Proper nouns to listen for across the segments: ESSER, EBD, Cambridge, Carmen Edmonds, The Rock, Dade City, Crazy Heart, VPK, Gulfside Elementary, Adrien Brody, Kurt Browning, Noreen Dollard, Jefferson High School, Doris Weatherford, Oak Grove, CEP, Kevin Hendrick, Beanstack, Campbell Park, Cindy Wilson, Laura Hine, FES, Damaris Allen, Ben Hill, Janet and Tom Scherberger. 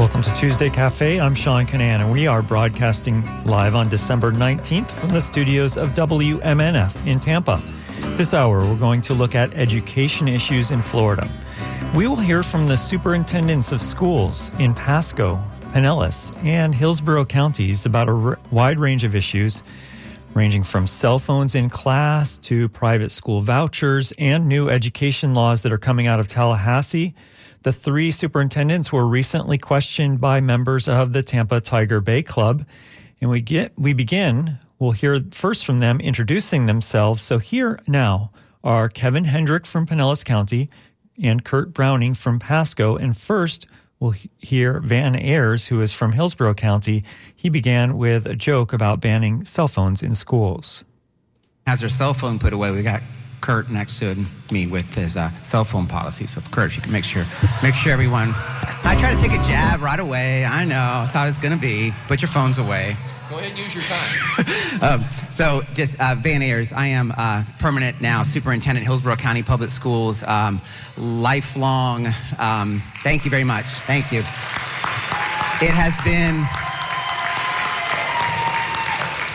Welcome to Tuesday Cafe. I'm Sean Canaan, and we are broadcasting live on December 19th from the studios of WMNF in Tampa. This hour, we're going to look at education issues in Florida. We will hear from the superintendents of schools in Pasco, Pinellas, and Hillsborough counties about a wide range of issues, ranging from cell phones in class to private school vouchers and new education laws that are coming out of Tallahassee. The three superintendents were recently questioned by members of the Tampa Tiger Bay Club. And we'll hear first from them introducing themselves. So here now are Kevin Hendrick from Pinellas County and Kurt Browning from Pasco. And first, we'll hear Van Ayers, who is from Hillsborough County. He began with a joke about banning cell phones in schools. Has their cell phone put away? We got Kurt next to me with his cell phone policy. So, Kurt, if you can make sure everyone... I try to take a jab right away. I know. That's how it's going to be. Put your phones away. Go ahead and use your time. Van Ayers, I am permanent now superintendent, Hillsborough County Public Schools, lifelong. Thank you very much. Thank you. It has been...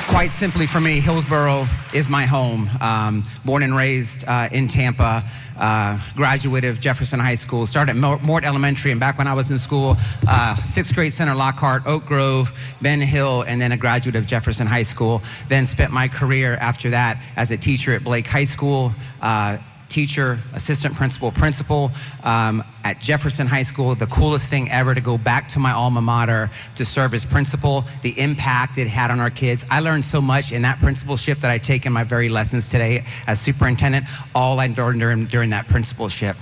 Quite simply for me, Hillsborough is my home. Born and raised in Tampa, graduate of Jefferson High School, started at Mort Elementary, and back when I was in school, 6th grade center, Lockhart, Oak Grove, Ben Hill, and then a graduate of Jefferson High School. Then spent my career after that as a teacher at Blake High School, teacher, assistant principal at Jefferson High School. The coolest thing ever to go back to my alma mater to serve as principal, the impact it had on our kids. I learned so much in that principalship that I take in my very lessons today as superintendent, all I learned during that principalship.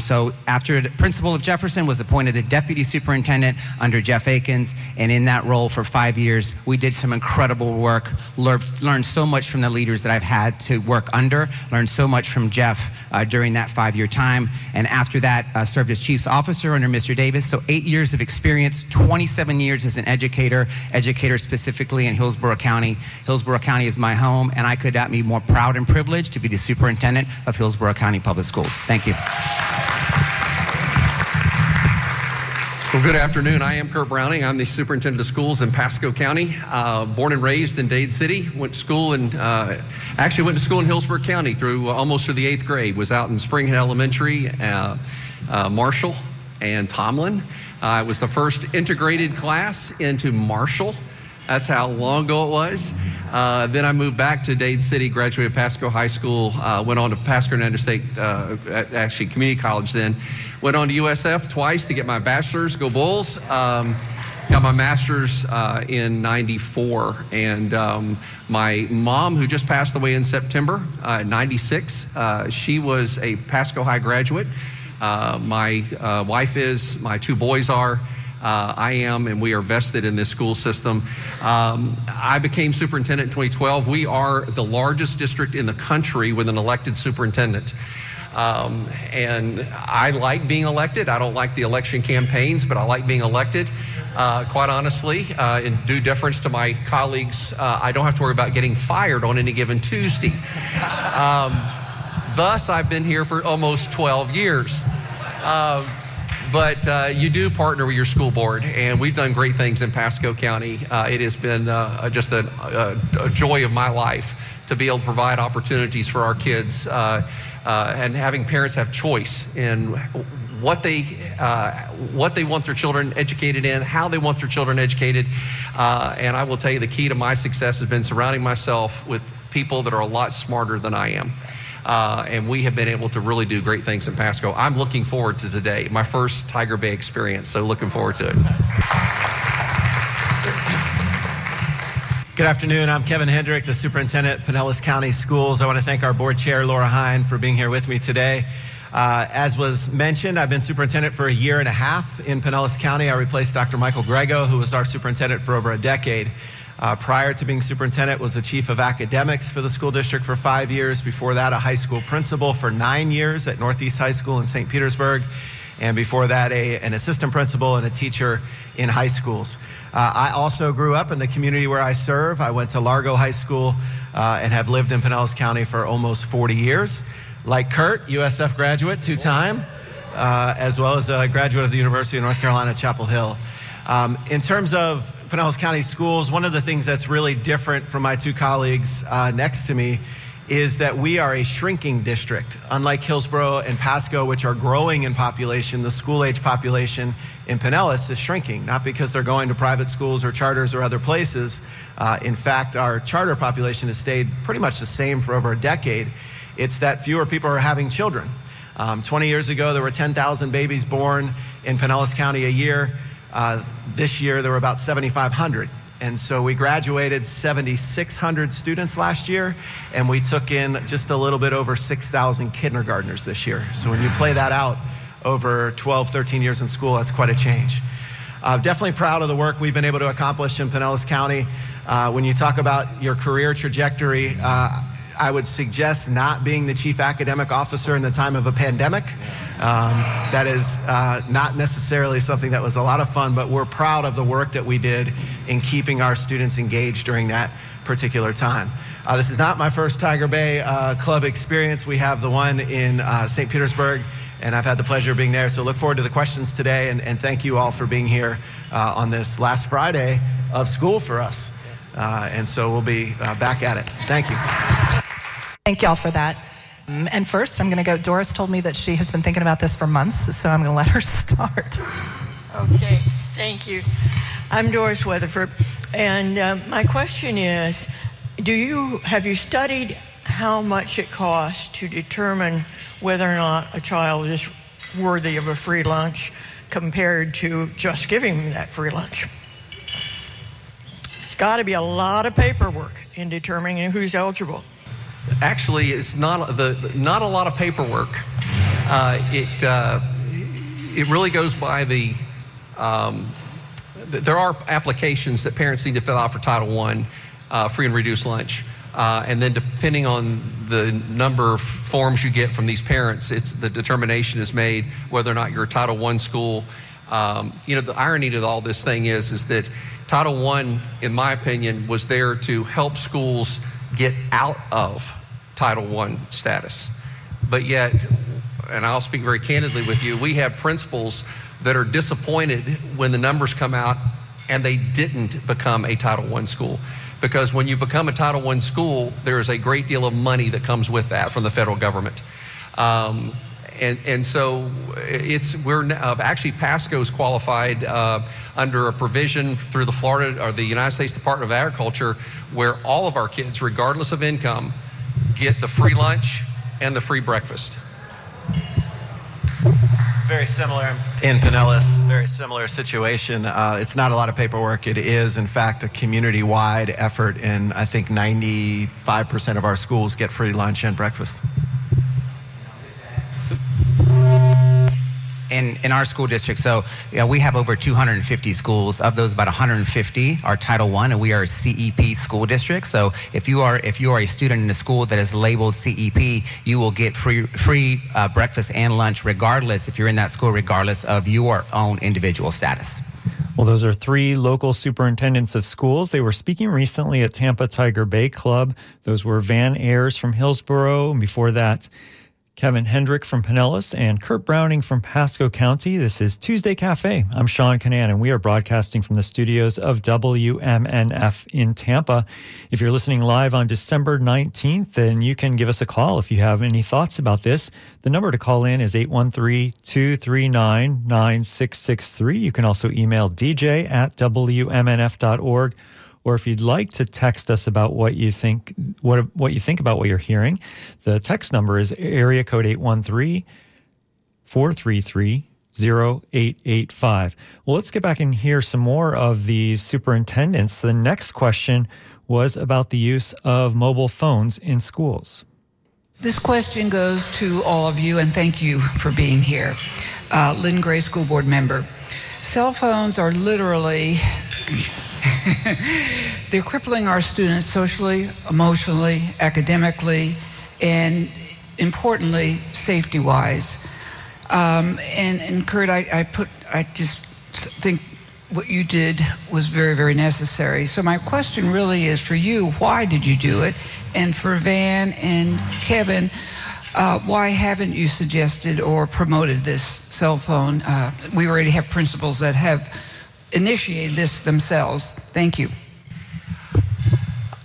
So after the principal of Jefferson was appointed the deputy superintendent under Jeff Akins, and in that role for 5 years, we did some incredible work, learned so much from the leaders that I've had to work under, learned so much from Jeff during that 5 year time. And after that, served as chief's officer under Mr. Davis. So 8 years of experience, 27 years as an educator specifically in Hillsborough County. Hillsborough County is my home, and I could not be more proud and privileged to be the superintendent of Hillsborough County Public Schools. Thank you. Well, good afternoon. I am Kurt Browning. I'm the superintendent of schools in Pasco County. Born and raised in Dade City. Went to school in Hillsborough County almost through the 8th grade. Was out in Springhead Elementary, Marshall and Tomlin. It was the first integrated class into Marshall. That's how long ago it was. Then I moved back to Dade City, graduated Pasco High School, went on to Pasco Hernando State, community college then. Went on to USF twice to get my bachelor's, go Bulls. Got my master's in 94, and my mom, who just passed away in September, in 96, she was a Pasco High graduate. My wife is, my two boys are. I am, and we are vested in this school system. I became superintendent in 2012. We are the largest district in the country with an elected superintendent. And I like being elected. I don't like the election campaigns, but I like being elected. Quite honestly, in due deference to my colleagues, I don't have to worry about getting fired on any given Tuesday. Thus, I've been here for almost 12 years. But you do partner with your school board, and we've done great things in Pasco County. It has been just a joy of my life to be able to provide opportunities for our kids and having parents have choice in what they want their children educated in, how they want their children educated. And I will tell you, the key to my success has been surrounding myself with people that are a lot smarter than I am. And we have been able to really do great things in Pasco. I'm looking forward to today, my first Tiger Bay experience, so looking forward to it. Good afternoon. I'm Kevin Hendrick, the superintendent at Pinellas County Schools. I want to thank our board chair, Laura Hine, for being here with me today. As was mentioned, I've been superintendent for a year and a half in Pinellas County. I replaced Dr. Michael Grego, who was our superintendent for over a decade. Prior to being superintendent, was the chief of academics for the school district for 5 years. Before that, a high school principal for 9 years at Northeast High School in St. Petersburg. And before that, an assistant principal and a teacher in high schools. I also grew up in the community where I serve. I went to Largo High School and have lived in Pinellas County for almost 40 years. Like Kurt, USF graduate, two-time, as well as a graduate of the University of North Carolina Chapel Hill. In terms of Pinellas County Schools, one of the things that's really different from my two colleagues next to me is that we are a shrinking district. Unlike Hillsborough and Pasco, which are growing in population, the school age population in Pinellas is shrinking, not because they're going to private schools or charters or other places. In fact, our charter population has stayed pretty much the same for over a decade. It's that fewer people are having children. 20 years ago, there were 10,000 babies born in Pinellas County a year. This year, there were about 7,500. And so we graduated 7,600 students last year, and we took in just a little bit over 6,000 kindergartners this year. So when you play that out over 12, 13 years in school, that's quite a change. Definitely proud of the work we've been able to accomplish in Pinellas County. When you talk about your career trajectory, I would suggest not being the chief academic officer in the time of a pandemic. That is not necessarily something that was a lot of fun, but we're proud of the work that we did in keeping our students engaged during that particular time. This is not my first Tiger Bay Club experience. We have the one in St. Petersburg, and I've had the pleasure of being there. So look forward to the questions today, and thank you all for being here on this last Friday of school for us. And so we'll be back at it. Thank you. Thank you all for that. And first, I'm going to go. Doris told me that she has been thinking about this for months, so I'm going to let her start. Okay, thank you. I'm Doris Weatherford, and my question is, have you studied how much it costs to determine whether or not a child is worthy of a free lunch compared to just giving them that free lunch? It's got to be a lot of paperwork in determining who's eligible. Actually, it's not a lot of paperwork. It really goes by the. There are applications that parents need to fill out for Title I, free and reduced lunch, and then depending on the number of forms you get from these parents, the determination is made whether or not you're a Title I school. The irony to all this thing is that Title I, in my opinion, was there to help schools get out of Title I status. But yet, and I'll speak very candidly with you, we have principals that are disappointed when the numbers come out and they didn't become a Title I school. Because when you become a Title I school, there is a great deal of money that comes with that from the federal government. Actually Pasco's qualified under a provision through the Florida or the United States Department of Agriculture, where all of our kids, regardless of income, get the free lunch and the free breakfast. Very similar in Pinellas, very similar situation. It's not a lot of paperwork. It is, in fact, a community-wide effort, and I think 95% of our schools get free lunch and breakfast. In our school district, we have over 250 schools. Of those, about 150 are Title I, and we are a CEP school district. So if you are a student in a school that is labeled CEP, you will get free breakfast and lunch, regardless if you're in that school, regardless of your own individual status. Well, those are three local superintendents of schools. They were speaking recently at Tampa Tiger Bay Club. Those were Van Ayers from Hillsborough, and before that, Kevin Hendrick from Pinellas and Kurt Browning from Pasco County. This is Tuesday Cafe. I'm Sean Canaan, and we are broadcasting from the studios of WMNF in Tampa. If you're listening live on December 19th, then you can give us a call if you have any thoughts about this. The number to call in is 813-239-9663. You can also email dj@wmnf.org. Or if you'd like to text us about what you think about what you're hearing, the text number is area code 813-433-0885. Well, let's get back and hear some more of these superintendents. The next question was about the use of mobile phones in schools. This question goes to all of you, and thank you for being here. Lynn Gray, school board member. Cell phones are literally... they're crippling our students socially, emotionally, academically, and importantly, safety-wise. And Kurt, I just think what you did was very, very necessary. So my question really is for you: why did you do it? And for Van and Kevin, why haven't you suggested or promoted this cell phone? We already have principals that have initiated this themselves? Thank you.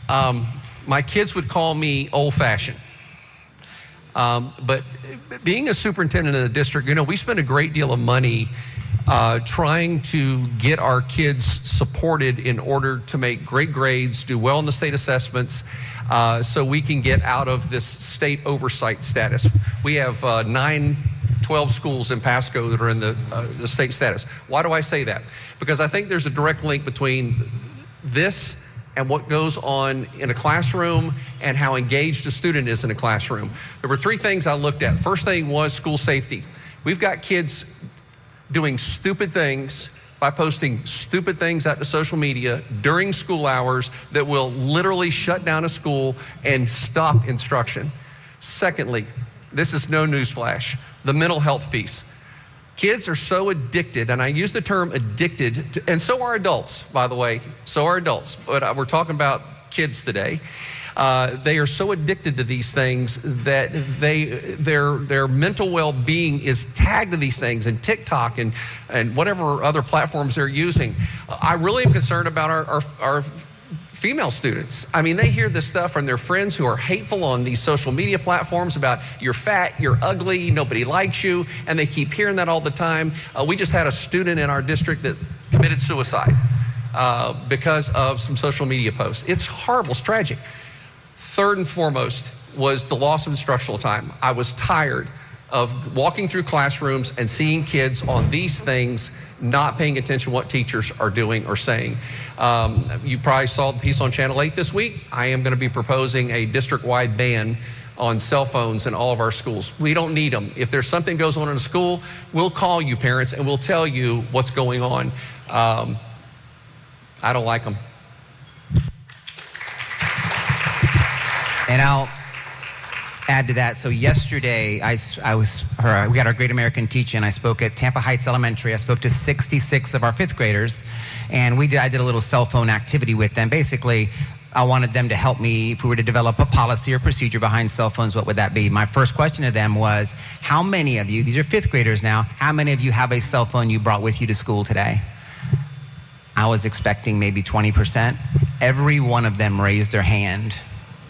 My kids would call me old-fashioned. But being a superintendent in a district, you know, we spend a great deal of money trying to get our kids supported in order to make great grades, do well in the state assessments, so we can get out of this state oversight status. We have 12 schools in Pasco that are in the state status. Why do I say that? Because I think there's a direct link between this and what goes on in a classroom and how engaged a student is in a classroom. There were three things I looked at. First thing was school safety. We've got kids doing stupid things by posting stupid things out to social media during school hours that will literally shut down a school and stop instruction. Secondly, this is no newsflash, the mental health piece. Kids are so addicted, and I use the term addicted, and so are adults, by the way, so are adults, but we're talking about kids today. They are so addicted to these things that their mental well-being is tagged to these things, and TikTok and whatever other platforms they're using. I really am concerned about our female students. I mean, they hear this stuff from their friends who are hateful on these social media platforms about you're fat, you're ugly, nobody likes you, and they keep hearing that all the time. We just had a student in our district that committed suicide because of some social media posts. It's horrible, it's tragic. Third and foremost was the loss of instructional time. I was tired of walking through classrooms and seeing kids on these things not paying attention to what teachers are doing or saying. You probably saw the piece on Channel 8 this week. I am going to be proposing a district-wide ban on cell phones in all of our schools. We don't need them. If there's something goes on in a school, we'll call you parents and we'll tell you what's going on. I don't like them. And I'll add to that. So yesterday, we got our Great American Teach-In. I spoke at Tampa Heights Elementary. I spoke to 66 of our fifth graders, and I did a little cell phone activity with them. Basically, I wanted them to help me. If we were to develop a policy or procedure behind cell phones, what would that be? My first question to them was, how many of you, these are fifth graders now, how many of you have a cell phone you brought with you to school today? I was expecting maybe 20%. Every one of them raised their hand.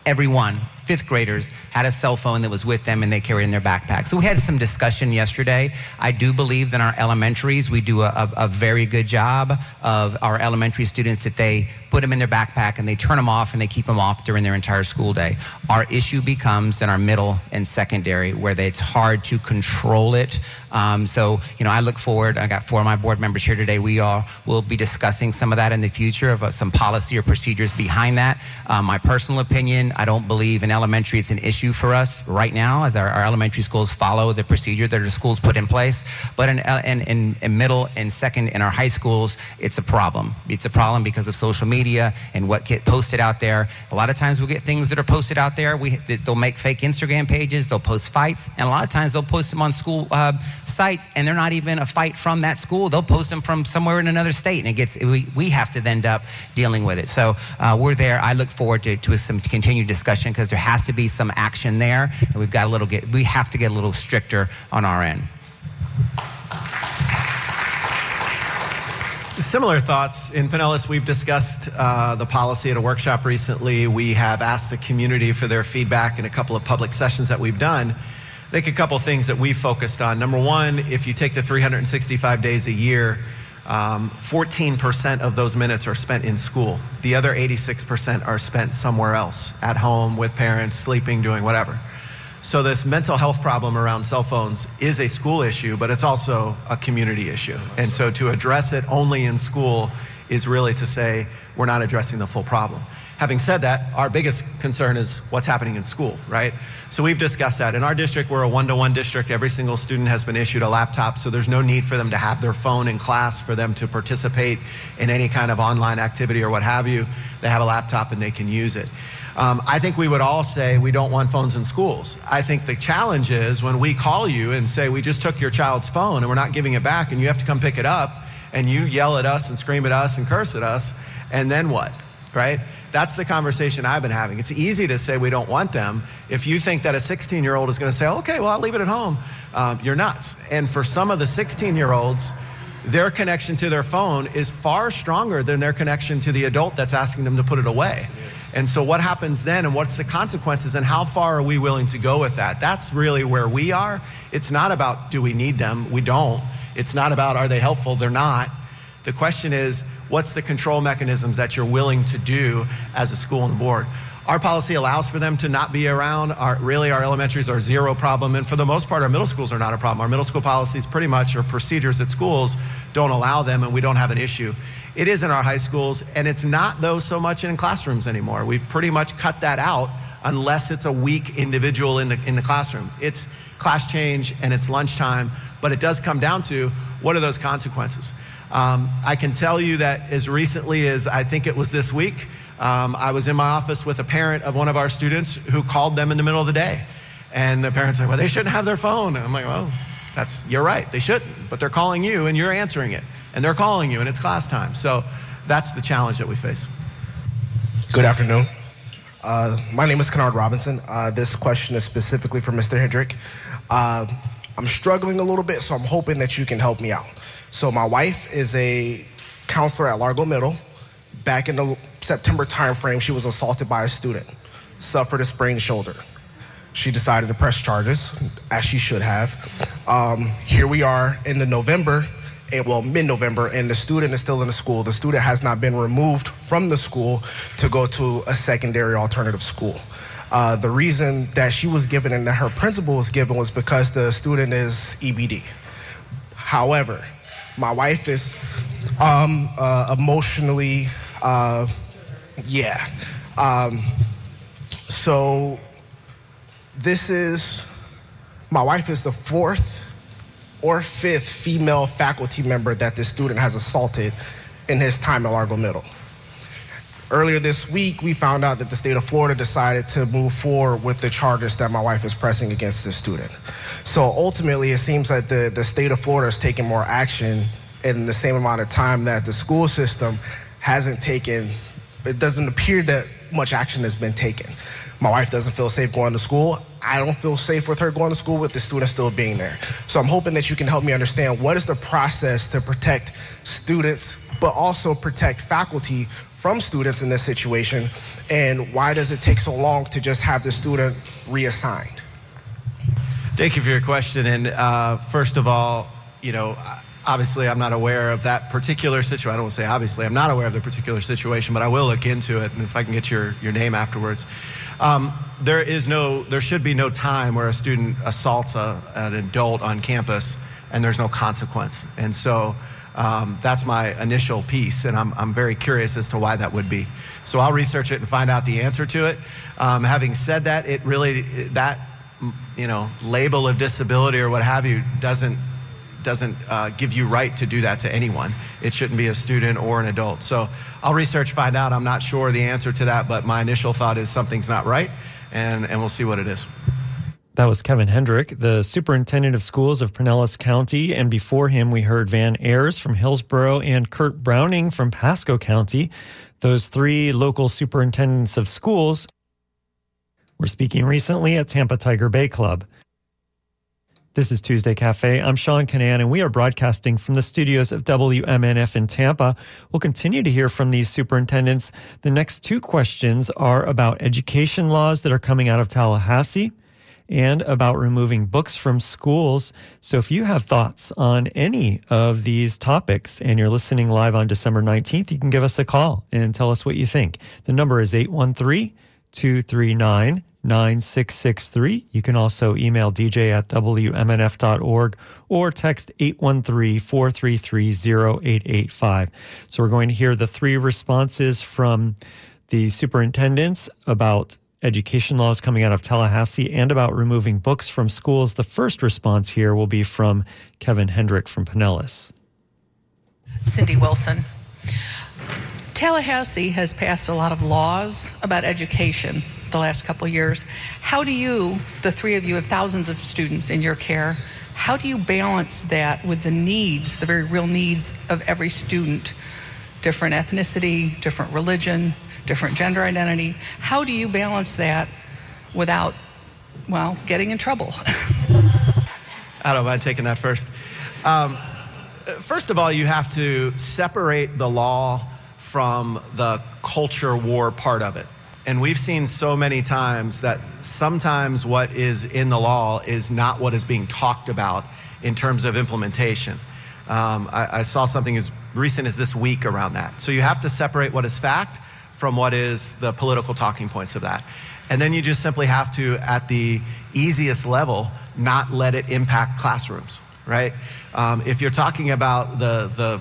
Everyone. Fifth graders had a cell phone that was with them and they carried in their backpack. So we had some discussion yesterday. I do believe that in our elementaries, we do a very good job of our elementary students that they put them in their backpack and they turn them off and they keep them off during their entire school day. Our issue becomes in our middle and secondary where it's hard to control it. So, you know, I look forward, I got four of my board members here today. We'll be discussing some of that in the future of some policy or procedures behind that. My personal opinion, I don't believe in elementary, it's an issue for us right now as our elementary schools follow the procedure that our schools put in place. But in middle and second in our high schools, it's a problem. It's a problem because of social media and what get posted out there. A lot of times we get things that are posted out there. They'll make fake Instagram pages, they'll post fights, and a lot of times they'll post them on school sites, and they're not even a fight from that school. They'll post them from somewhere in another state, and we have to end up dealing with it. So we're there. I look forward to some continued discussion because there has to be some action there, and we have to get a little stricter on our end. Similar thoughts. In Pinellas, we've discussed the policy at a workshop recently. We have asked the community for their feedback in a couple of public sessions that we've done. I think a couple things that we focused on. Number one, if you take the 365 days a year, 14% of those minutes are spent in school. The other 86% are spent somewhere else, at home, with parents, sleeping, doing whatever. So this mental health problem around cell phones is a school issue, but it's also a community issue. And so to address it only in school is really to say we're not addressing the full problem. Having said that, our biggest concern is what's happening in school, right? So we've discussed that. In our district, we're a one-to-one district. Every single student has been issued a laptop, so there's no need for them to have their phone in class for them to participate in any kind of online activity or what have you. They have a laptop and they can use it. I think we would all say we don't want phones in schools. I think the challenge is when we call you and say, we just took your child's phone and we're not giving it back and you have to come pick it up and you yell at us and scream at us and curse at us, and then what, right? That's the conversation I've been having. It's easy to say we don't want them. If you think that a 16-year-old is going to say, okay, well, I'll leave it at home, you're nuts. And for some of the 16-year-olds, their connection to their phone is far stronger than their connection to the adult that's asking them to put it away. Yes. And so what happens then, and what's the consequences, and how far are we willing to go with that? That's really where we are. It's not about do we need them? We don't. It's not about are they helpful? They're not. The question is, what's the control mechanisms that you're willing to do as a school and board? Our policy allows for them to not be around. Our elementaries are zero problem, and for the most part, our middle schools are not a problem. Our middle school policies pretty much, or procedures at schools, don't allow them, and we don't have an issue. It is in our high schools, and it's not, though, so much in classrooms anymore. We've pretty much cut that out unless it's a weak individual in the classroom. It's class change, and it's lunchtime, but it does come down to what are those consequences? I can tell you that as recently as I think it was this week, I was in my office with a parent of one of our students who called them in the middle of the day. And the parents said, well, they shouldn't have their phone. And I'm like, well, you're right, they shouldn't, but they're calling you and you're answering it. And they're calling you and it's class time. So that's the challenge that we face. Good afternoon. My name is Kennard Robinson. This question is specifically for Mr. Hendrick. I'm struggling a little bit, so I'm hoping that you can help me out. So my wife is a counselor at Largo Middle. Back in the September timeframe, she was assaulted by a student, suffered a sprained shoulder. She decided to press charges, as she should have. Here we are in mid-November, and the student is still in the school. The student has not been removed from the school to go to a secondary alternative school. The reason that she was given and that her principal was given was because the student is EBD. However, my wife is emotionally, so my wife is the fourth or fifth female faculty member that this student has assaulted in his time at Largo Middle. Earlier this week, we found out that the state of Florida decided to move forward with the charges that my wife is pressing against this student. So ultimately, it seems like the state of Florida is taking more action in the same amount of time that the school system hasn't taken. It doesn't appear that much action has been taken. My wife doesn't feel safe going to school. I don't feel safe with her going to school with the student still being there. So I'm hoping that you can help me understand what is the process to protect students, but also protect faculty from students in this situation, and why does it take so long to just have the student reassigned? Thank you for your question. And first of all, obviously I'm not aware of that particular situation. I don't want to say obviously, I'm not aware of the particular situation, but I will look into it, and if I can get your name afterwards. There should be no time where a student assaults an adult on campus and there's no consequence. And so that's my initial piece, and I'm very curious as to why that would be. So I'll research it and find out the answer to it. Having said that, it really, that label of disability or what have you doesn't give you right to do that to anyone. It shouldn't be a student or an adult. So I'll research, find out. I'm not sure the answer to that, but my initial thought is something's not right, and we'll see what it is. That was Kevin Hendrick, the superintendent of schools of Pinellas County. And before him, we heard Van Ayers from Hillsborough and Kurt Browning from Pasco County. Those three local superintendents of schools were speaking recently at Tampa Tiger Bay Club. This is Tuesday Cafe. I'm Sean Canaan, and we are broadcasting from the studios of WMNF in Tampa. We'll continue to hear from these superintendents. The next two questions are about education laws that are coming out of Tallahassee, and about removing books from schools. So if you have thoughts on any of these topics and you're listening live on December 19th, you can give us a call and tell us what you think. The number is 813-239-9663. You can also email dj@wmnf.org or text 813-433-0885. So we're going to hear the three responses from the superintendents about education laws coming out of Tallahassee and about removing books from schools. The first response here will be from Kevin Hendrick from Pinellas. Cindy Wilson. Tallahassee has passed a lot of laws about education the last couple of years. How do you, the three of you have thousands of students in your care, how do you balance that with the needs, the very real needs of every student? Different ethnicity, different religion, different gender identity. How do you balance that without, getting in trouble? I don't mind taking that first. First of all, you have to separate the law from the culture war part of it. And we've seen so many times that sometimes what is in the law is not what is being talked about in terms of implementation. I saw something as recent as this week around that. So you have to separate what is fact from what is the political talking points of that. And then you just simply have to, at the easiest level, not let it impact classrooms, right? If you're talking about the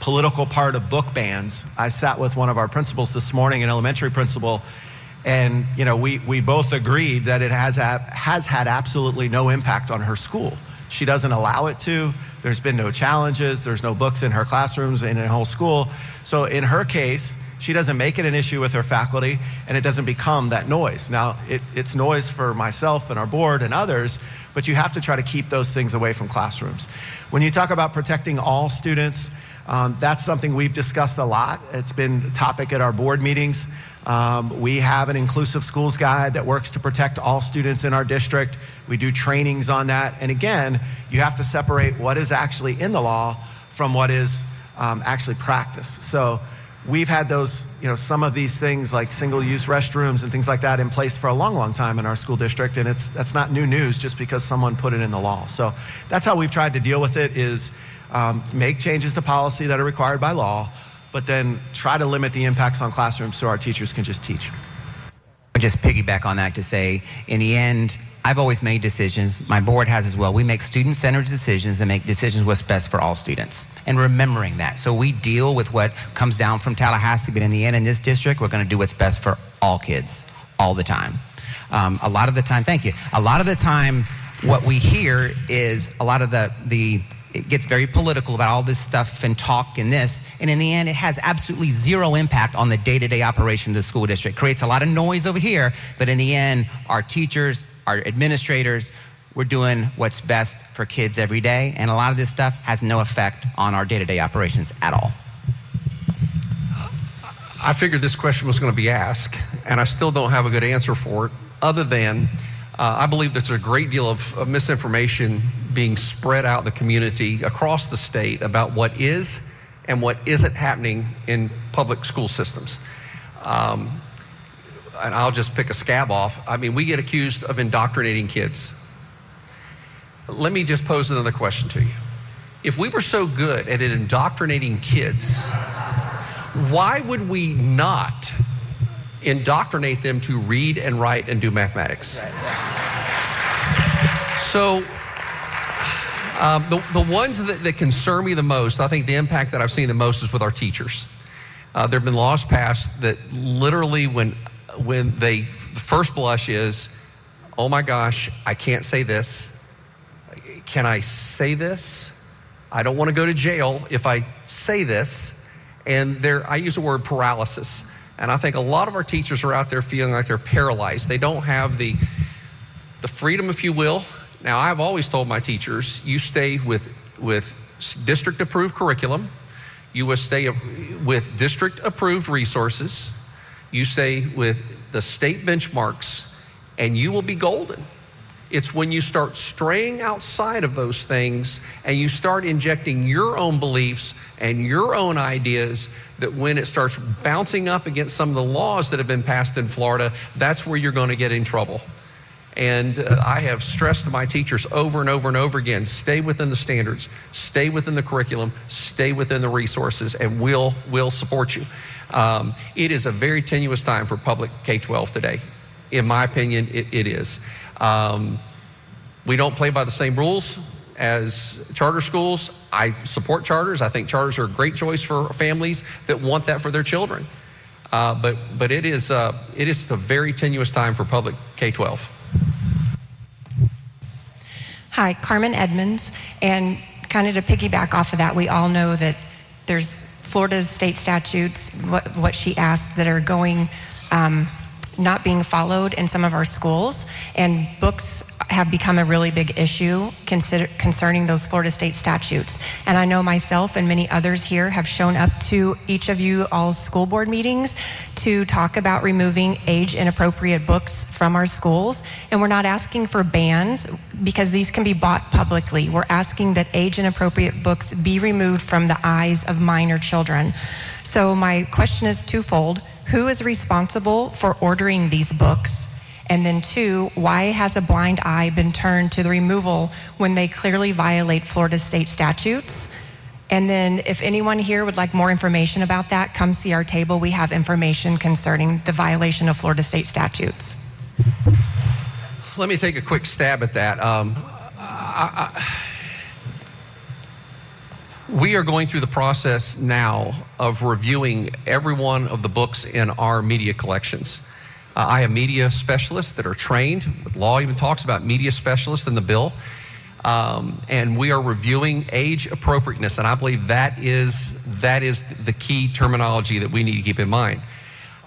political part of book bans, I sat with one of our principals this morning, an elementary principal, and we both agreed that it has had absolutely no impact on her school. She doesn't allow it to. There's been no challenges. There's no books in her classrooms and in her whole school. So in her case, she doesn't make it an issue with her faculty, and it doesn't become that noise. Now, it's noise for myself and our board and others, but you have to try to keep those things away from classrooms. When you talk about protecting all students, that's something we've discussed a lot. It's been a topic at our board meetings. We have an inclusive schools guide that works to protect all students in our district. We do trainings on that. And again, you have to separate what is actually in the law from what is actually practiced. So we've had those, some of these things like single-use restrooms and things like that in place for a long, long time in our school district. And that's not new news just because someone put it in the law. So that's how we've tried to deal with it is make changes to policy that are required by law, but then try to limit the impacts on classrooms so our teachers can just teach. I just piggyback on that to say, in the end, I've always made decisions, my board has as well. We make student-centered decisions and make decisions what's best for all students. And remembering that. So we deal with what comes down from Tallahassee, but in the end, in this district, we're gonna do what's best for all kids, all the time. A lot of the time, thank you. A lot of the time, what we hear is a lot of it gets very political about all this stuff and talk and this, and in the end, it has absolutely zero impact on the day-to-day operation of the school district. It creates a lot of noise over here, but in the end, our teachers, our administrators, we're doing what's best for kids every day, and a lot of this stuff has no effect on our day-to-day operations at all. I figured this question was going to be asked, and I still don't have a good answer for it, other than I believe there's a great deal of misinformation being spread out in the community across the state about what is and what isn't happening in public school systems. And I'll just pick a scab off. I mean, we get accused of indoctrinating kids. Let me just pose another question to you. If we were so good at indoctrinating kids, why would we not indoctrinate them to read and write and do mathematics? So the ones that concern me the most, I think the impact that I've seen the most is with our teachers. There have been laws passed that literally when the first blush is, oh my gosh, I can't say this. Can I say this? I don't want to go to jail if I say this. And I use the word paralysis. And I think a lot of our teachers are out there feeling like they're paralyzed. They don't have the freedom, if you will. Now, I've always told my teachers, you stay with district-approved curriculum. You will stay with district-approved resources. You stay with the state benchmarks, and you will be golden. It's when you start straying outside of those things and you start injecting your own beliefs and your own ideas that when it starts bouncing up against some of the laws that have been passed in Florida, that's where you're going to get in trouble. And I have stressed to my teachers over and over and over again, stay within the standards, stay within the curriculum, stay within the resources, and we'll support you. It is a very tenuous time for public K-12 today. In my opinion, it is. We don't play by the same rules as charter schools. I support charters. I think charters are a great choice for families that want that for their children. But it is a very tenuous time for public K-12. Hi, Carmen Edmonds, and kind of to piggyback off of that, we all know that there's Florida's state statutes, what she asked, that are going not being followed in some of our schools, and books have become a really big issue concerning those Florida state statutes. And I know myself and many others here have shown up to each of you all's school board meetings to talk about removing age inappropriate books from our schools. And we're not asking for bans because these can be bought publicly. We're asking that age inappropriate books be removed from the eyes of minor children. So my question is twofold. Who is responsible for ordering these books? And then two, why has a blind eye been turned to the removal when they clearly violate Florida state statutes? And then if anyone here would like more information about that, come see our table. We have information concerning the violation of Florida state statutes. Let me take a quick stab at that. We are going through the process now of reviewing every one of the books in our media collections. I am media specialists that are trained. Law even talks about media specialists in the bill. And we are reviewing age appropriateness, and I believe that is the key terminology that we need to keep in mind.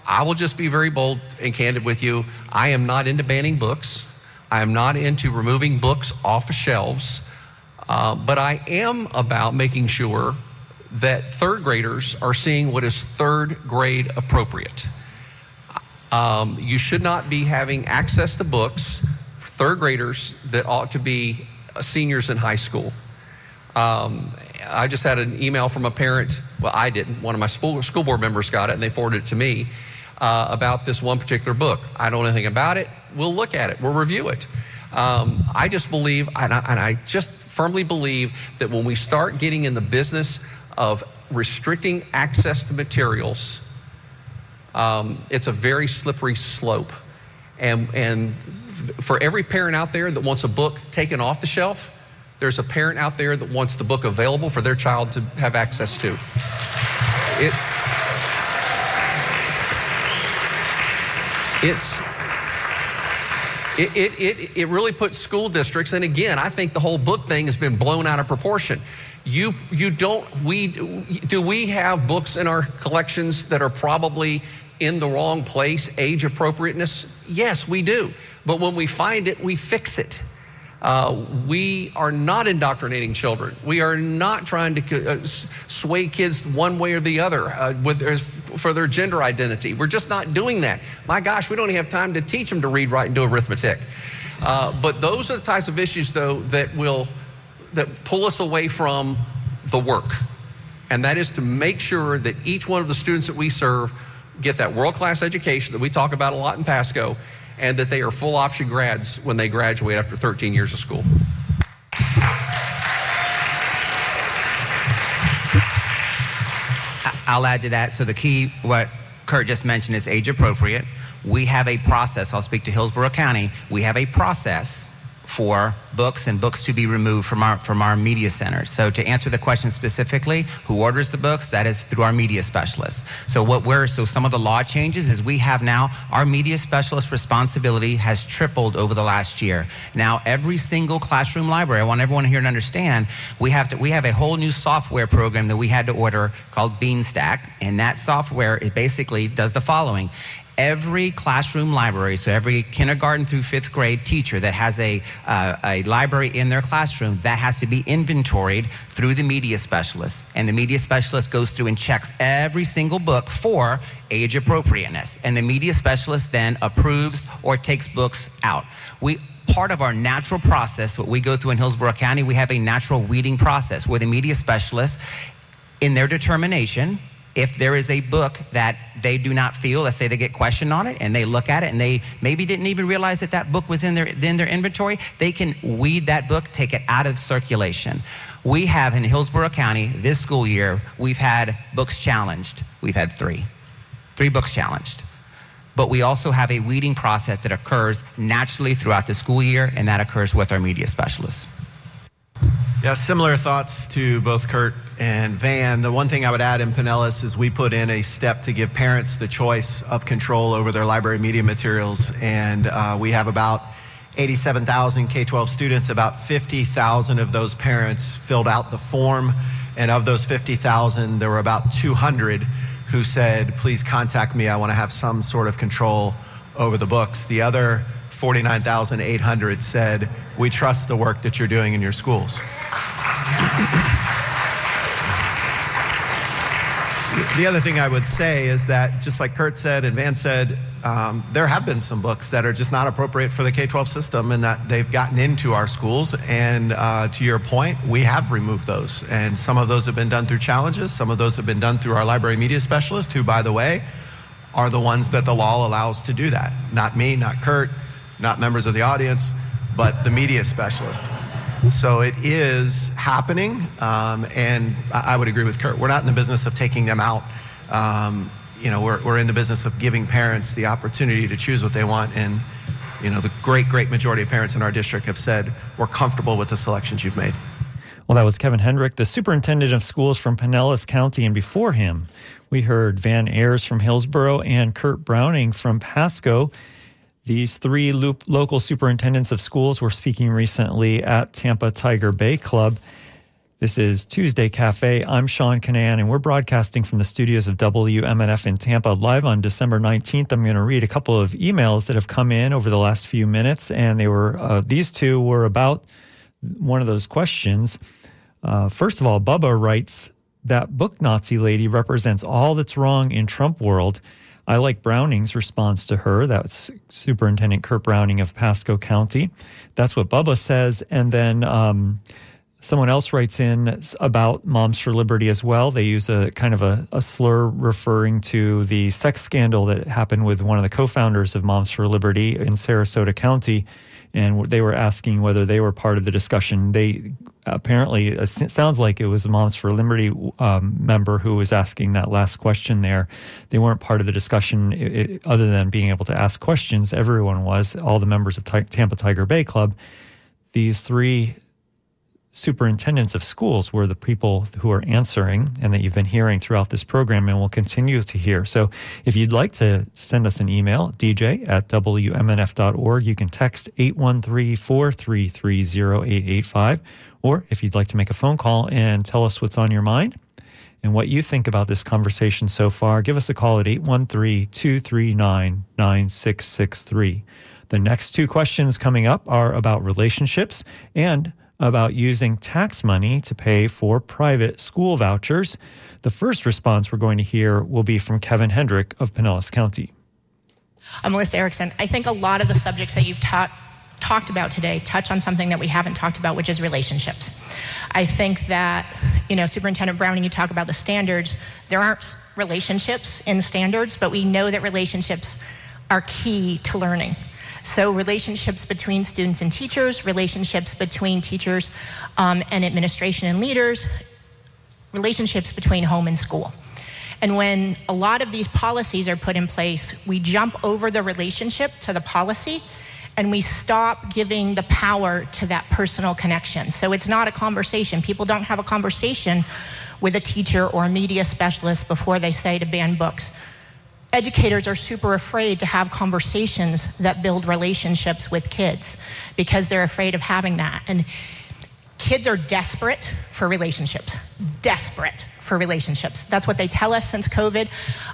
I will just be very bold and candid with you. I am not into banning books. I am not into removing books off of shelves. But I am about making sure that third graders are seeing what is third grade appropriate. You should not be having access to books for third graders that ought to be seniors in high school. I just had an email from a parent, well, I didn't, one of my school board members got it and they forwarded it to me about this one particular book. I don't know anything about it. We'll look at it, we'll review it. I just believe, and I just firmly believe that when we start getting in the business of restricting access to materials, it's a very slippery slope. And for every parent out there that wants a book taken off the shelf, there's a parent out there that wants the book available for their child to have access to. It really puts school districts, and again, I think the whole book thing has been blown out of proportion. Do we have books in our collections that are probably in the wrong place, age appropriateness? Yes, we do. But when we find it, we fix it. We are not indoctrinating children. We are not trying to sway kids one way or the other for their gender identity. We're just not doing that. My gosh, we don't even have time to teach them to read, write, and do arithmetic. But those are the types of issues, though, that pull us away from the work. And that is to make sure that each one of the students that we serve get that world-class education that we talk about a lot in Pasco, and that they are full option grads when they graduate after 13 years of school. I'll add to that. So the key, what Kurt just mentioned, is age appropriate. We have a process. I'll speak to Hillsborough County. We have a process for books and books to be removed from our media center. So to answer the question specifically, who orders the books, that is through our media specialists. So some of the law changes is we have now, our media specialist responsibility has tripled over the last year. Now every single classroom library, I want everyone here to understand, we have a whole new software program that we had to order called Beanstack, and that software, it basically does the following. Every classroom library, so every kindergarten through fifth grade teacher that has a library in their classroom, that has to be inventoried through the media specialist. And the media specialist goes through and checks every single book for age appropriateness. And the media specialist then approves or takes books out. Part of our natural process, what we go through in Hillsborough County, we have a natural weeding process where the media specialist, in their determination, if there is a book that they do not feel, let's say they get questioned on it and they look at it and they maybe didn't even realize that book was in their inventory, they can weed that book, take it out of circulation. We have in Hillsborough County this school year, we've had books challenged. We've had three books challenged. But we also have a weeding process that occurs naturally throughout the school year, and that occurs with our media specialists. Yeah, similar thoughts to both Kurt and Van. The one thing I would add in Pinellas is we put in a step to give parents the choice of control over their library media materials. And we have about 87,000 K-12 students. About 50,000 of those parents filled out the form. And of those 50,000, there were about 200 who said, please contact me. I want to have some sort of control over the books. The other 49,800 said, we trust the work that you're doing in your schools. The other thing I would say is that, just like Kurt said and Van said, there have been some books that are just not appropriate for the K-12 system, and that they've gotten into our schools. And to your point, we have removed those. And some of those have been done through challenges. Some of those have been done through our library media specialist, who, by the way, are the ones that the law allows to do that. Not me, not Kurt, not members of the audience, but the media specialist. So it is happening, and I would agree with Kurt. We're not in the business of taking them out. You know, we're in the business of giving parents the opportunity to choose what they want, and you know, the great majority of parents in our district have said, we're comfortable with the selections you've made. Well, that was Kevin Hendrick, the superintendent of schools from Pinellas County, and before him, we heard Van Ayers from Hillsborough and Kurt Browning from Pasco. These three local superintendents of schools were speaking recently at Tampa Tiger Bay Club. This is Tuesday Cafe. I'm Sean Canaan, and we're broadcasting from the studios of WMNF in Tampa live on December 19th. I'm going to read a couple of emails that have come in over the last few minutes, and they were these two were about one of those questions. First of all, Bubba writes, that book Nazi lady represents all that's wrong in Trump world. I like Browning's response to her. That's Superintendent Kurt Browning of Pasco County. That's what Bubba says. And then someone else writes in about Moms for Liberty as well. They use a kind of a slur referring to the sex scandal that happened with one of the co-founders of Moms for Liberty in Sarasota County. And they were asking whether they were part of the discussion. They apparently, it sounds like it was a Moms for Liberty member who was asking that last question there. They weren't part of the discussion other than being able to ask questions. Everyone was, all the members of Tampa Tiger Bay Club. These three superintendents of schools were the people who are answering, and that you've been hearing throughout this program and will continue to hear. So if you'd like to send us an email, dj@wmnf.org, you can text 813-433-0885, or if you'd like to make a phone call and tell us what's on your mind and what you think about this conversation so far, give us a call at 813-239-9663. The next two questions coming up are about relationships and about using tax money to pay for private school vouchers. The first response we're going to hear will be from Kevin Hendrick of Pinellas County. I'm Melissa Erickson. I think a lot of the subjects that you've talked about today touch on something that we haven't talked about, which is relationships. I think that, you know, Superintendent Browning, you talk about the standards. There aren't relationships in standards, but we know that relationships are key to learning. So relationships between students and teachers, relationships between teachers and administration and leaders, relationships between home and school. And when a lot of these policies are put in place, we jump over the relationship to the policy, and we stop giving the power to that personal connection. So it's not a conversation. People don't have a conversation with a teacher or a media specialist before they say to ban books. Educators are super afraid to have conversations that build relationships with kids because they're afraid of having that. And kids are desperate for relationships, desperate for relationships. That's what they tell us since COVID.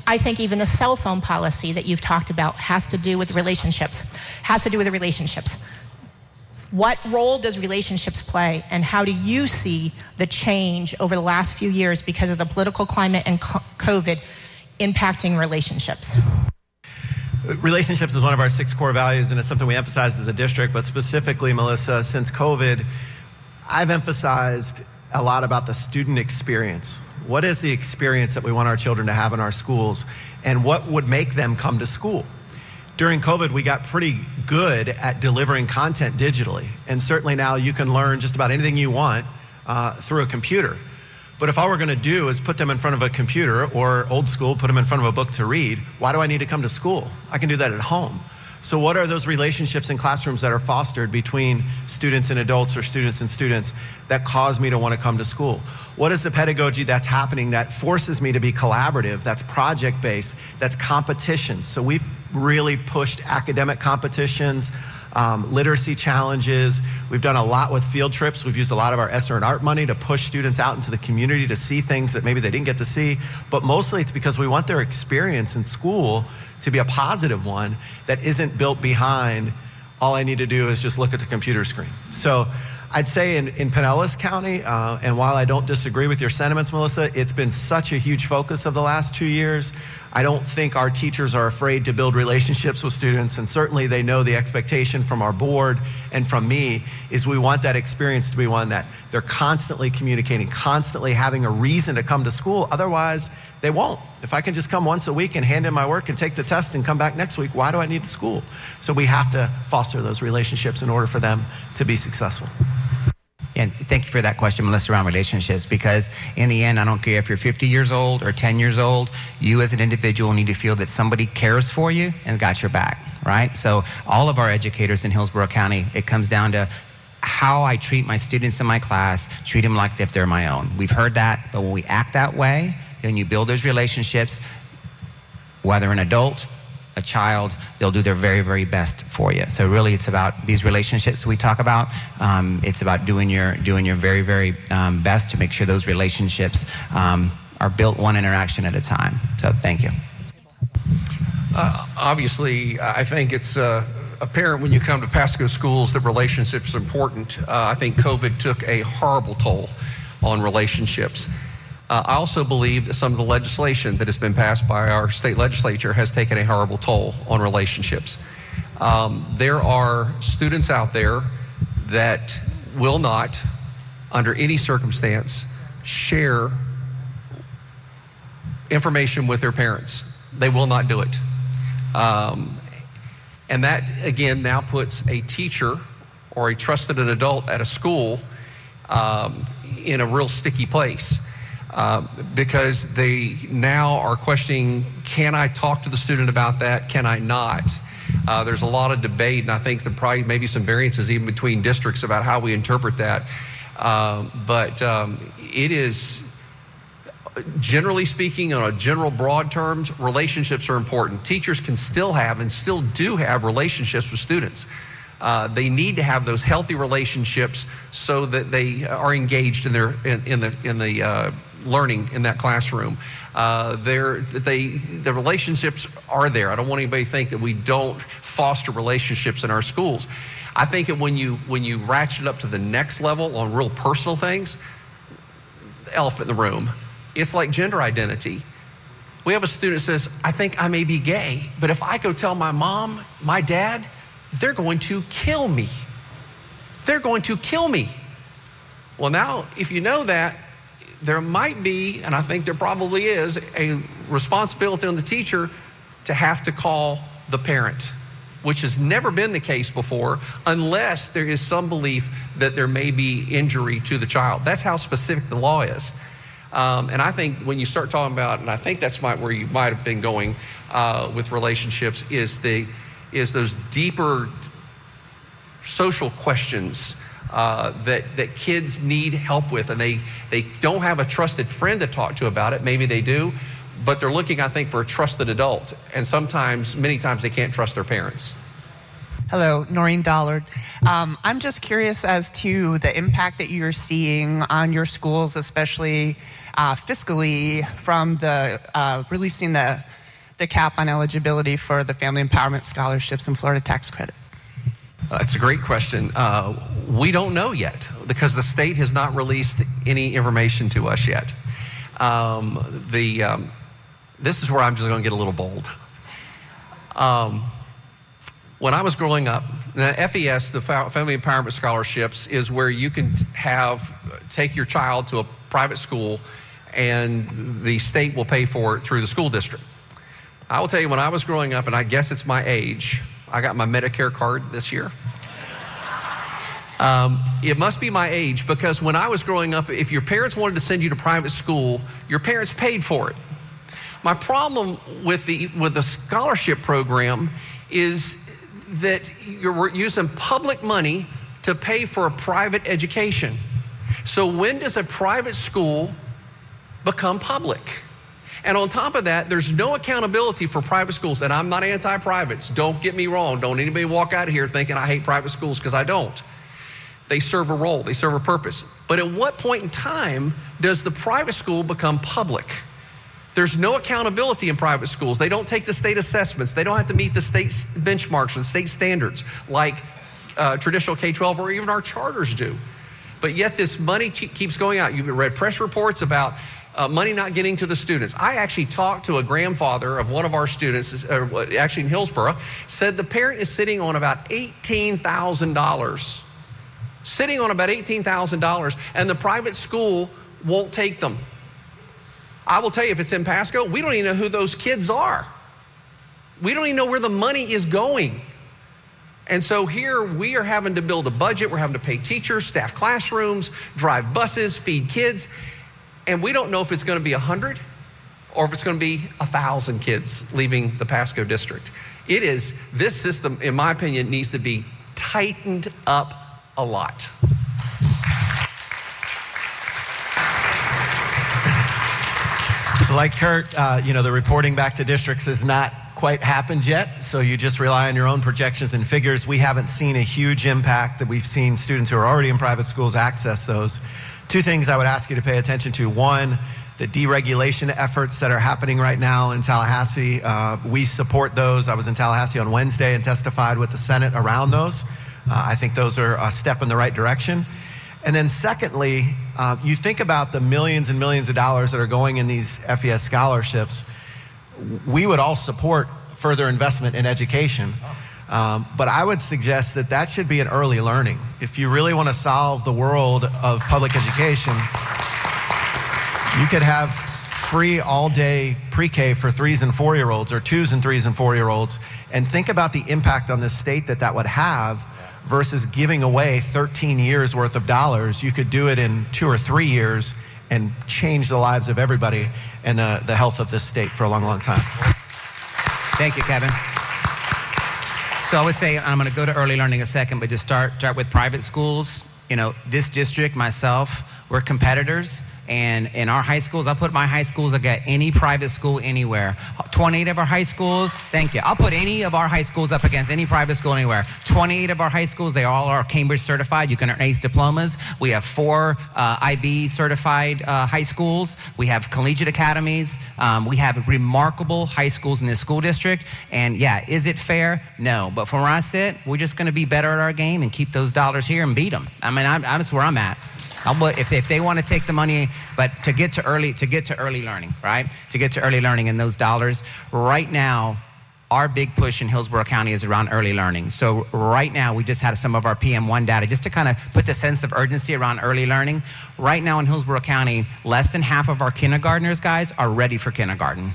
I think even the cell phone policy that you've talked about has to do with relationships, has to do with the relationships. What role does relationships play, and how do you see the change over the last few years because of the political climate and COVID impacting relationships? Relationships is one of our 6 core values, and it's something we emphasize as a district, but specifically, Melissa, since COVID, I've emphasized a lot about the student experience. What is the experience that we want our children to have in our schools, and what would make them come to school? During COVID, we got pretty good at delivering content digitally, and certainly now you can learn just about anything you want through a computer. But if all we're going to do is put them in front of a computer, or old school, put them in front of a book to read, why do I need to come to school? I can do that at home. So what are those relationships in classrooms that are fostered between students and adults, or students and students, that cause me to want to come to school? What is the pedagogy that's happening that forces me to be collaborative, that's project-based, that's competition? So we've really pushed academic competitions, literacy challenges. We've done a lot with field trips. We've used a lot of our ESSER and art money to push students out into the community to see things that maybe they didn't get to see, but mostly it's because we want their experience in school to be a positive one that isn't built behind all I need to do is just look at the computer screen. So I'd say in Pinellas County, and while I don't disagree with your sentiments, Melissa, it's been such a huge focus of the last 2 years. I don't think our teachers are afraid to build relationships with students, and certainly they know the expectation from our board and from me is we want that experience to be one that they're constantly communicating, constantly having a reason to come to school. Otherwise, they won't. If I can just come once a week and hand in my work and take the test and come back next week, why do I need school? So we have to foster those relationships in order for them to be successful. And thank you for that question, Melissa, around relationships, because in the end, I don't care if you're 50 years old or 10 years old, you as an individual need to feel that somebody cares for you and got your back, right? So all of our educators in Hillsborough County, it comes down to how I treat my students in my class, treat them like if they're my own. We've heard that, but when we act that way, then you build those relationships, whether an adult, a child, they'll do their very, very best for you. So really, it's about these relationships we talk about. It's about doing your very, very best to make sure those relationships are built one interaction at a time. So thank you. Obviously, I think it's apparent when you come to Pasco schools that relationships are important. I think COVID took a horrible toll on relationships. I also believe that some of the legislation that has been passed by our state legislature has taken a horrible toll on relationships. There are students out there that will not, under any circumstance, share information with their parents. They will not do it. And that, again, now puts a teacher or a trusted adult at a school in a real sticky place. Because they now are questioning, can I talk to the student about that? Can I not? There's a lot of debate, and I think there probably maybe some variances even between districts about how we interpret that. But it is, generally speaking, on a general broad terms, relationships are important. Teachers can still have and still do have relationships with students. They need to have those healthy relationships so that they are engaged in their in the learning in that classroom. The relationships are there. I don't want anybody to think that we don't foster relationships in our schools. I think that when you ratchet up to the next level on real personal things, the elephant in the room, it's like gender identity. We have a student that says, I think I may be gay, but if I go tell my mom, my dad, they're going to kill me. They're going to kill me. Well, now, if you know that, there might be, and I think there probably is, a responsibility on the teacher to have to call the parent, which has never been the case before, unless there is some belief that there may be injury to the child. That's how specific the law is. And I think when you start talking about, and I think that's where you might have been going with relationships, is those deeper social questions that kids need help with, and they don't have a trusted friend to talk to about it. Maybe they do, but they're looking, I think, for a trusted adult, and many times they can't trust their parents. Hello, Noreen Dollard. I'm just curious as to the impact that you're seeing on your schools, especially fiscally, from the releasing the cap on eligibility for the Family Empowerment Scholarships and Florida tax credit? That's a great question. We don't know yet because the state has not released any information to us yet. This is where I'm just going to get a little bold. When I was growing up, the FES, the Family Empowerment Scholarships, is where you can take your child to a private school and the state will pay for it through the school district. I will tell you, when I was growing up, and I guess it's my age, I got my Medicare card this year. It must be my age, because when I was growing up, if your parents wanted to send you to private school, your parents paid for it. My problem with the scholarship program is that you're using public money to pay for a private education. So when does a private school become public? And on top of that, there's no accountability for private schools. And I'm not anti-privates. Don't get me wrong. Don't anybody walk out of here thinking I hate private schools, because I don't. They serve a role. They serve a purpose. But at what point in time does the private school become public? There's no accountability in private schools. They don't take the state assessments. They don't have to meet the state benchmarks or the state standards like traditional K-12 or even our charters do. But yet this money keeps going out. You've read press reports about money not getting to the students. I actually talked to a grandfather of one of our students, actually in Hillsborough, said the parent is sitting on about $18,000. Sitting on about $18,000, and the private school won't take them. I will tell you, if it's in Pasco, we don't even know who those kids are. We don't even know where the money is going. And so here we are having to build a budget. We're having to pay teachers, staff classrooms, drive buses, feed kids. And we don't know if it's going to be 100 or if it's going to be 1,000 kids leaving the Pasco district. It is, this system, in my opinion, needs to be tightened up a lot. Like Kurt, the reporting back to districts has not quite happened yet, so you just rely on your own projections and figures. We haven't seen a huge impact that we've seen students who are already in private schools access those. Two things I would ask you to pay attention to. One, the deregulation efforts that are happening right now in Tallahassee. We support those. I was in Tallahassee on Wednesday and testified with the Senate around those. I think those are a step in the right direction. And then secondly, you think about the millions and millions of dollars that are going in these FES scholarships. We would all support further investment in education. But I would suggest that that should be an early learning. If you really want to solve the world of public education, you could have free all-day pre-K for 3s and 4-year-olds or 2s and 3s and 4-year-olds, and think about the impact on the state that would have versus giving away 13 years worth of dollars. You could do it in 2 or 3 years and change the lives of everybody and the health of this state for a long, long time. Thank you, Kevin. So I would say, I'm going to go to early learning a second, but just start with private schools. You know, this district, myself, we're competitors. And in our high schools, I'll put my high schools against any private school anywhere. 28 of our high schools, thank you. I'll put any of our high schools up against any private school anywhere. 28 of our high schools, they all are Cambridge certified. You can earn ACE diplomas. We have 4 IB certified high schools. We have collegiate academies. We have remarkable high schools in this school district. And yeah, is it fair? No. But from where I sit, we're just going to be better at our game and keep those dollars here and beat them. I mean, that's where I'm at. If they want to take the money, but to get to early learning, right? To get to early learning and those dollars. Right now, our big push in Hillsborough County is around early learning. So right now, we just had some of our PM1 data just to kind of put the sense of urgency around early learning. Right now in Hillsborough County, less than half of our kindergartners, guys, are ready for kindergarten.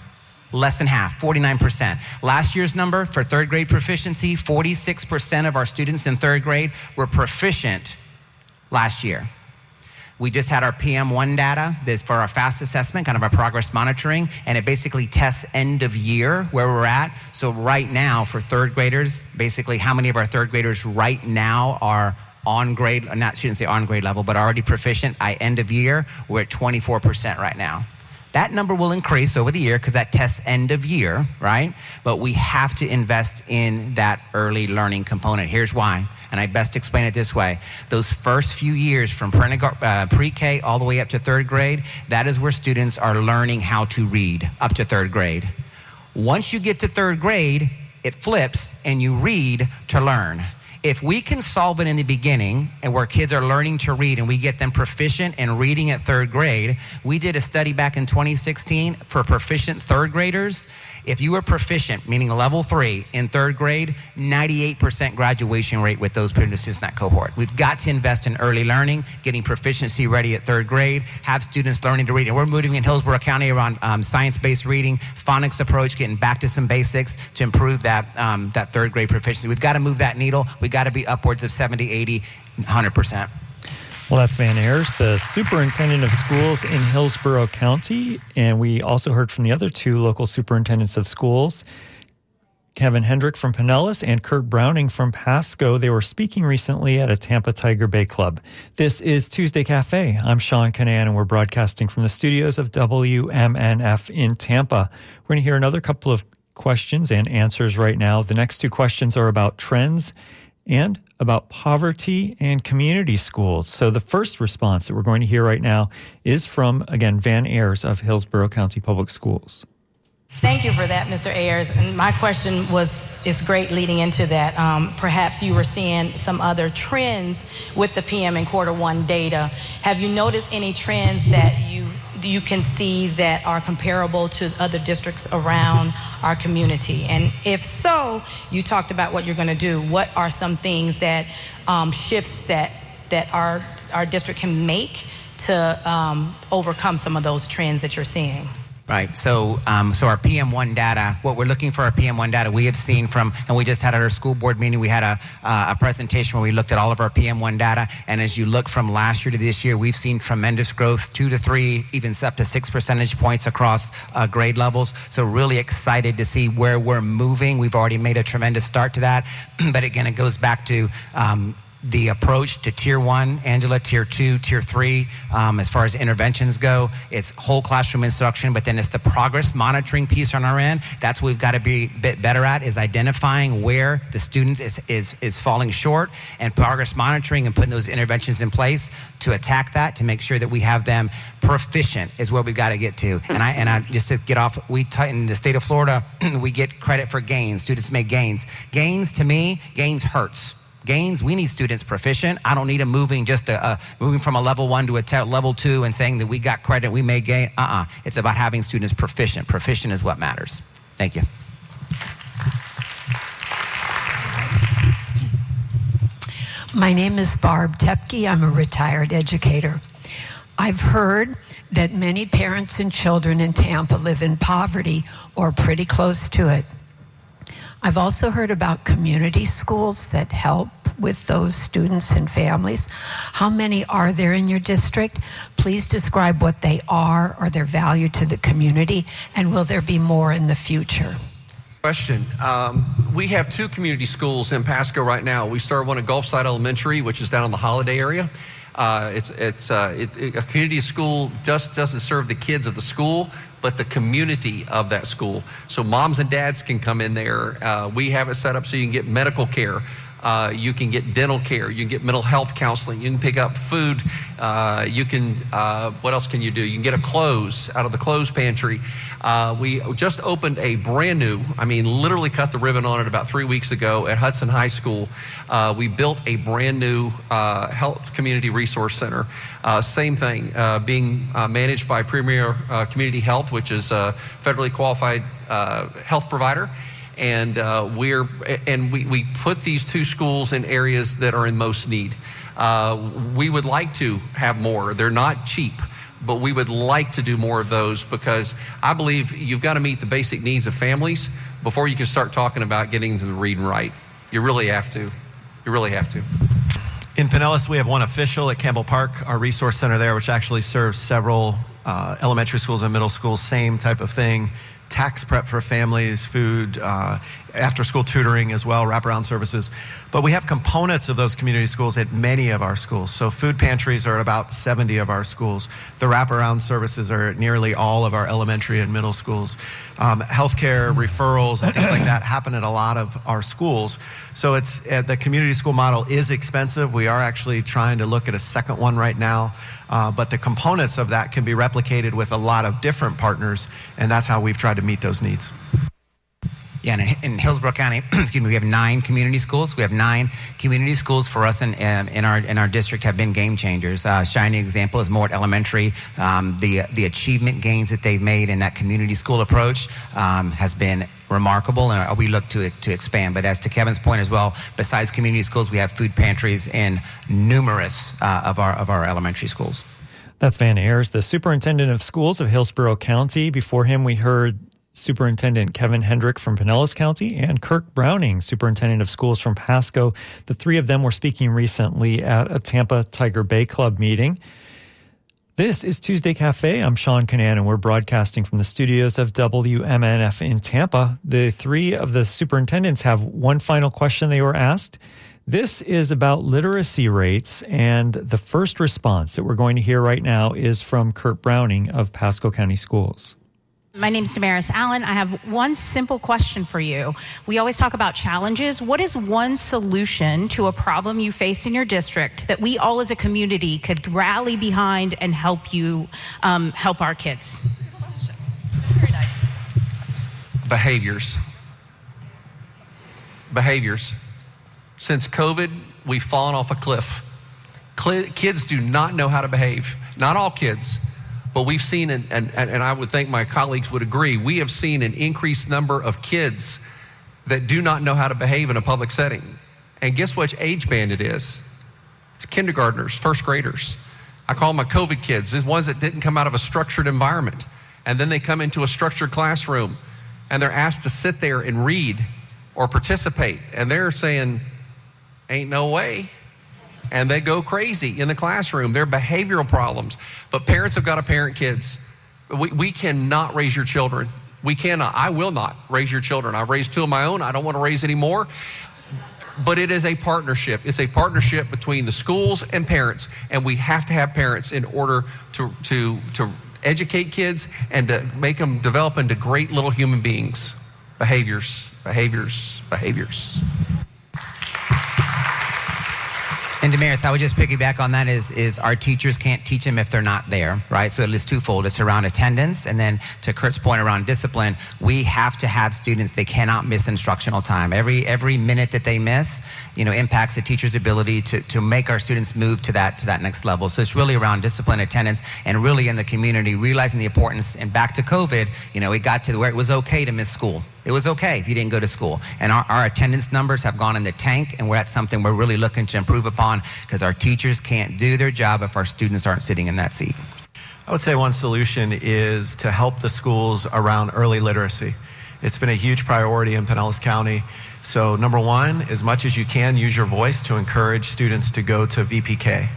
Less than half, 49%. Last year's number for third grade proficiency, 46% of our students in third grade were proficient last year. We just had our PM1 data that's for our FAST assessment, kind of our progress monitoring, and it basically tests end of year where we're at. So right now for third graders, basically how many of our third graders right now are on grade, not shouldn't say on grade level, but already proficient by end of year, we're at 24% right now. That number will increase over the year because that tests end of year, right? But we have to invest in that early learning component. Here's why, and I best explain it this way. Those first few years from pre-K all the way up to third grade, that is where students are learning how to read up to third grade. Once you get to third grade, it flips and you read to learn. If we can solve it in the beginning and where kids are learning to read and we get them proficient in reading at third grade, we did a study back in 2016 for proficient third graders. If you were proficient, meaning level 3 in third grade, 98% graduation rate with those students in that cohort. We've got to invest in early learning, getting proficiency ready at third grade, have students learning to read. And we're moving in Hillsborough County around science-based reading, phonics approach, getting back to some basics to improve that third grade proficiency. We've got to move that needle. We've got to be upwards of 70, 80, 100%. Well, that's Van Ayers, the superintendent of schools in Hillsborough County. And we also heard from the other 2 local superintendents of schools, Kevin Hendrick from Pinellas and Kurt Browning from Pasco. They were speaking recently at a Tampa Tiger Bay Club. This is Tuesday Cafe. I'm Sean Canaan, and we're broadcasting from the studios of WMNF in Tampa. We're going to hear another couple of questions and answers right now. The next two questions are about trends and about poverty and community schools. So the first response that we're going to hear right now is from, again, Van Ayers of Hillsborough County Public Schools. Thank you for that, Mr. Ayers. And my question was, is great leading into that. Perhaps you were seeing some other trends with the PM and quarter one data. Have you noticed any trends that you can see that are comparable to other districts around our community? And if so, you talked about what you're going to do. What are some things that shifts that our district can make to overcome some of those trends that you're seeing? Right, so our PM1 data, what we're looking for our PM1 data, we have seen from, and we just had at our school board meeting, we had a presentation where we looked at all of our PM1 data, and as you look from last year to this year, we've seen tremendous growth, 2 to 3, even up to 6 percentage points across grade levels. So really excited to see where we're moving. We've already made a tremendous start to that, but again, it goes back to the approach to tier one, Angela, tier two, tier three, as far as interventions go. It's whole classroom instruction, but then it's the progress monitoring piece on our end. That's what we've got to be a bit better at, is identifying where the students is falling short, and progress monitoring and putting those interventions in place to attack that, to make sure that we have them proficient is where we've got to get to. And I just to get off, in the state of Florida, we get credit for gains. Students make gains. Gains, to me, gains hurts. Gains, we need students proficient. I don't need them moving moving from a level one to a level two and saying that we got credit, we made gain. It's about having students proficient. Proficient is what matters. Thank you. My name is Barb Tepke. I'm a retired educator. I've heard that many parents and children in Tampa live in poverty or pretty close to it. I've also heard about community schools that help with those students and families. How many are there in your district? Please describe what they are or their value to the community, and will there be more in the future? Question. We have 2 community schools in Pasco right now. We started one at Gulfside Elementary, which is down in the Holiday area. It's a community school, just doesn't serve the kids of the school, but the community of that school. So moms and dads can come in there. We have it set up so you can get medical care. You can get dental care. You can get mental health counseling. You can pick up food. What else can you do? You can get a clothes out of the clothes pantry. We just opened a brand new, literally cut the ribbon on it about 3 weeks ago at Hudson High School. We built a brand new health community resource center. Same thing, being managed by Premier Community Health, which is a federally qualified health provider. And we put these 2 schools in areas that are in most need. We would like to have more. They're not cheap, but we would like to do more of those, because I believe you've got to meet the basic needs of families before you can start talking about getting them to read and write. You really have to. You really have to. In Pinellas, we have one official at Campbell Park, our resource center there, which actually serves several elementary schools and middle schools, same type of thing. Tax prep for families, food, after-school tutoring as well, wraparound services. But we have components of those community schools at many of our schools. So food pantries are at about 70 of our schools. The wraparound services are at nearly all of our elementary and middle schools. Healthcare referrals and things like that happen at a lot of our schools. So it's the community school model is expensive. We are actually trying to look at a second one right now. But the components of that can be replicated with a lot of different partners, and that's how we've tried to meet those needs. Yeah, and in Hillsborough County, we have 9 community schools. We have 9 community schools for us in our district have been game changers. A shining example is Mort Elementary. The achievement gains that they've made in that community school approach has been remarkable, and we look to expand. But as to Kevin's point as well, besides community schools, we have food pantries in numerous of our elementary schools. That's Van Ayers, the superintendent of schools of Hillsborough County. Before him, we heard Superintendent Kevin Hendrick from Pinellas County and Kirk Browning, Superintendent of Schools from Pasco. The 3 of them were speaking recently at a Tampa Tiger Bay Club meeting. This is Tuesday Cafe. I'm Sean Canaan, and we're broadcasting from the studios of WMNF in Tampa. The three of the superintendents have one final question they were asked. This is about literacy rates, and the first response that we're going to hear right now is from Kurt Browning of Pasco County Schools. My name's Damaris Allen. I have one simple question for you. We always talk about challenges. What is one solution to a problem you face in your district that we all as a community could rally behind and help you help our kids? That's a good question. Very nice. Behaviors. Since COVID, we've fallen off a cliff. Kids do not know how to behave. Not all kids. But we've seen, and I would think my colleagues would agree, we have seen an increased number of kids that do not know how to behave in a public setting. And guess which age band it is? It's kindergartners, first graders. I call them my COVID kids. These ones that didn't come out of a structured environment. And then they come into a structured classroom and they're asked to sit there and read or participate. And they're saying, ain't no way. And they go crazy in the classroom. They're behavioral problems. But parents have got to parent kids. We cannot raise your children. We cannot. I will not raise your children. I've raised two of my own. I don't want to raise any more. But it is a partnership. It's a partnership between the schools and parents. And we have to have parents in order to educate kids and to make them develop into great little human beings. Behaviors. And Damaris, I would just piggyback on that is our teachers can't teach them if they're not there, right? So at least twofold. It's around attendance, and then to Kurt's point around discipline, we have to have students. They cannot miss instructional time. Every minute that they miss, impacts the teacher's ability to make our students move to that next level. So it's really around discipline, attendance, and really in the community, realizing the importance. And back to COVID, it got to where it was okay to miss school. It was okay if you didn't go to school. And our attendance numbers have gone in the tank, and that's something we're really looking to improve upon because our teachers can't do their job if our students aren't sitting in that seat. I would say one solution is to help the schools around early literacy. It's been a huge priority in Pinellas County. So number one, as much as you can, use your voice to encourage students to go to VPK.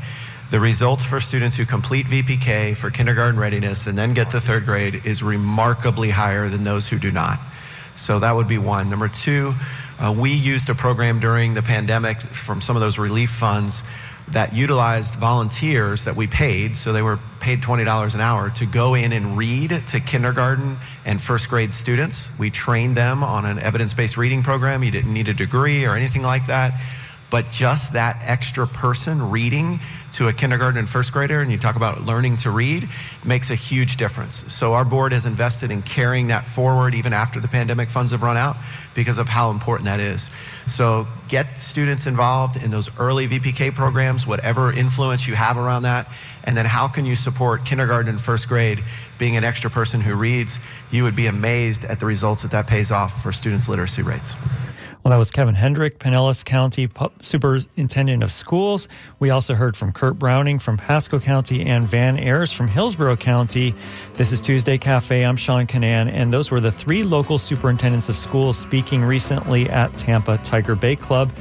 The results for students who complete VPK for kindergarten readiness and then get to third grade is remarkably higher than those who do not. So that would be one. Number two, we used a program during the pandemic from some of those relief funds that utilized volunteers that we paid, so they were paid $20 an hour to go in and read to kindergarten and first grade students. We trained them on an evidence-based reading program. You didn't need a degree or anything like that, but just that extra person reading to a kindergarten and first grader, and you talk about learning to read, makes a huge difference. So our board has invested in carrying that forward even after the pandemic funds have run out because of how important that is. So get students involved in those early VPK programs, whatever influence you have around that, and then how can you support kindergarten and first grade being an extra person who reads? You would be amazed at the results that pays off for students' literacy rates. Well, that was Kevin Hendrick, Pinellas County Superintendent of Schools. We also heard from Kurt Browning from Pasco County and Van Ayers from Hillsborough County. This is Tuesday Cafe. I'm Sean Canaan, and those were the three local superintendents of schools speaking recently at Tampa Tiger Bay Club.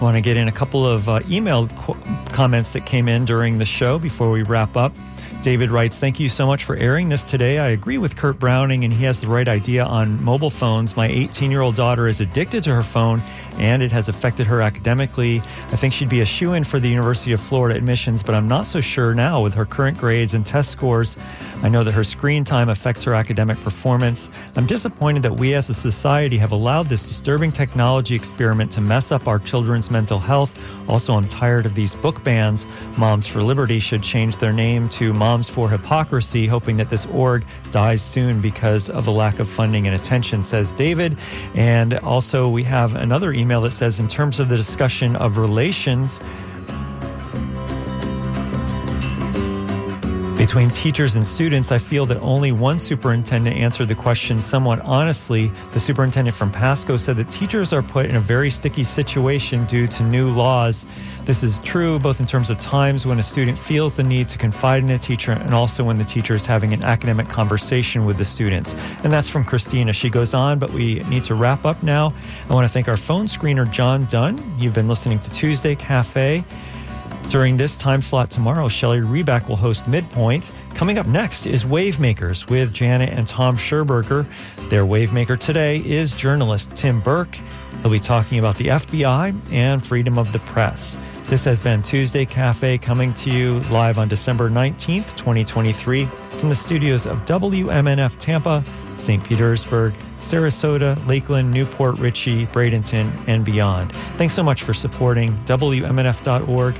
I want to get in a couple of emailed comments that came in during the show before we wrap up. David writes, thank you so much for airing this today. I agree with Kurt Browning, and he has the right idea on mobile phones. My 18-year-old daughter is addicted to her phone, and it has affected her academically. I think she'd be a shoo-in for the University of Florida admissions, but I'm not so sure now with her current grades and test scores. I know that her screen time affects her academic performance. I'm disappointed that we as a society have allowed this disturbing technology experiment to mess up our children's mental health. Also, I'm tired of these book bans. Moms for Liberty should change their name to Moms for Hypocrisy, hoping that this org dies soon because of the lack of funding and attention, says David. And also we have another email that says, in terms of the discussion of relations between teachers and students, I feel that only one superintendent answered the question somewhat honestly. The superintendent from Pasco said that teachers are put in a very sticky situation due to new laws. This is true both in terms of times when a student feels the need to confide in a teacher and also when the teacher is having an academic conversation with the students. And that's from Christina. She goes on, but we need to wrap up now. I want to thank our phone screener, John Dunn. You've been listening to Tuesday Cafe. During this time slot tomorrow, Shelly Reback will host Midpoint. Coming up next is Wavemakers with Janet and Tom Scherberger. Their Wavemaker today is journalist Tim Burke. He'll be talking about the FBI and freedom of the press. This has been Tuesday Cafe, coming to you live on December 19th, 2023, from the studios of WMNF Tampa, St. Petersburg, Sarasota, Lakeland, Newport, Richey, Bradenton, and beyond. Thanks so much for supporting WMNF.org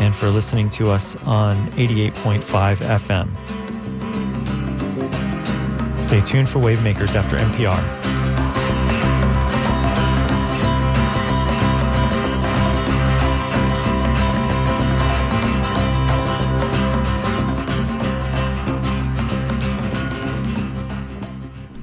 and for listening to us on 88.5 FM. Stay tuned for Wavemakers after NPR.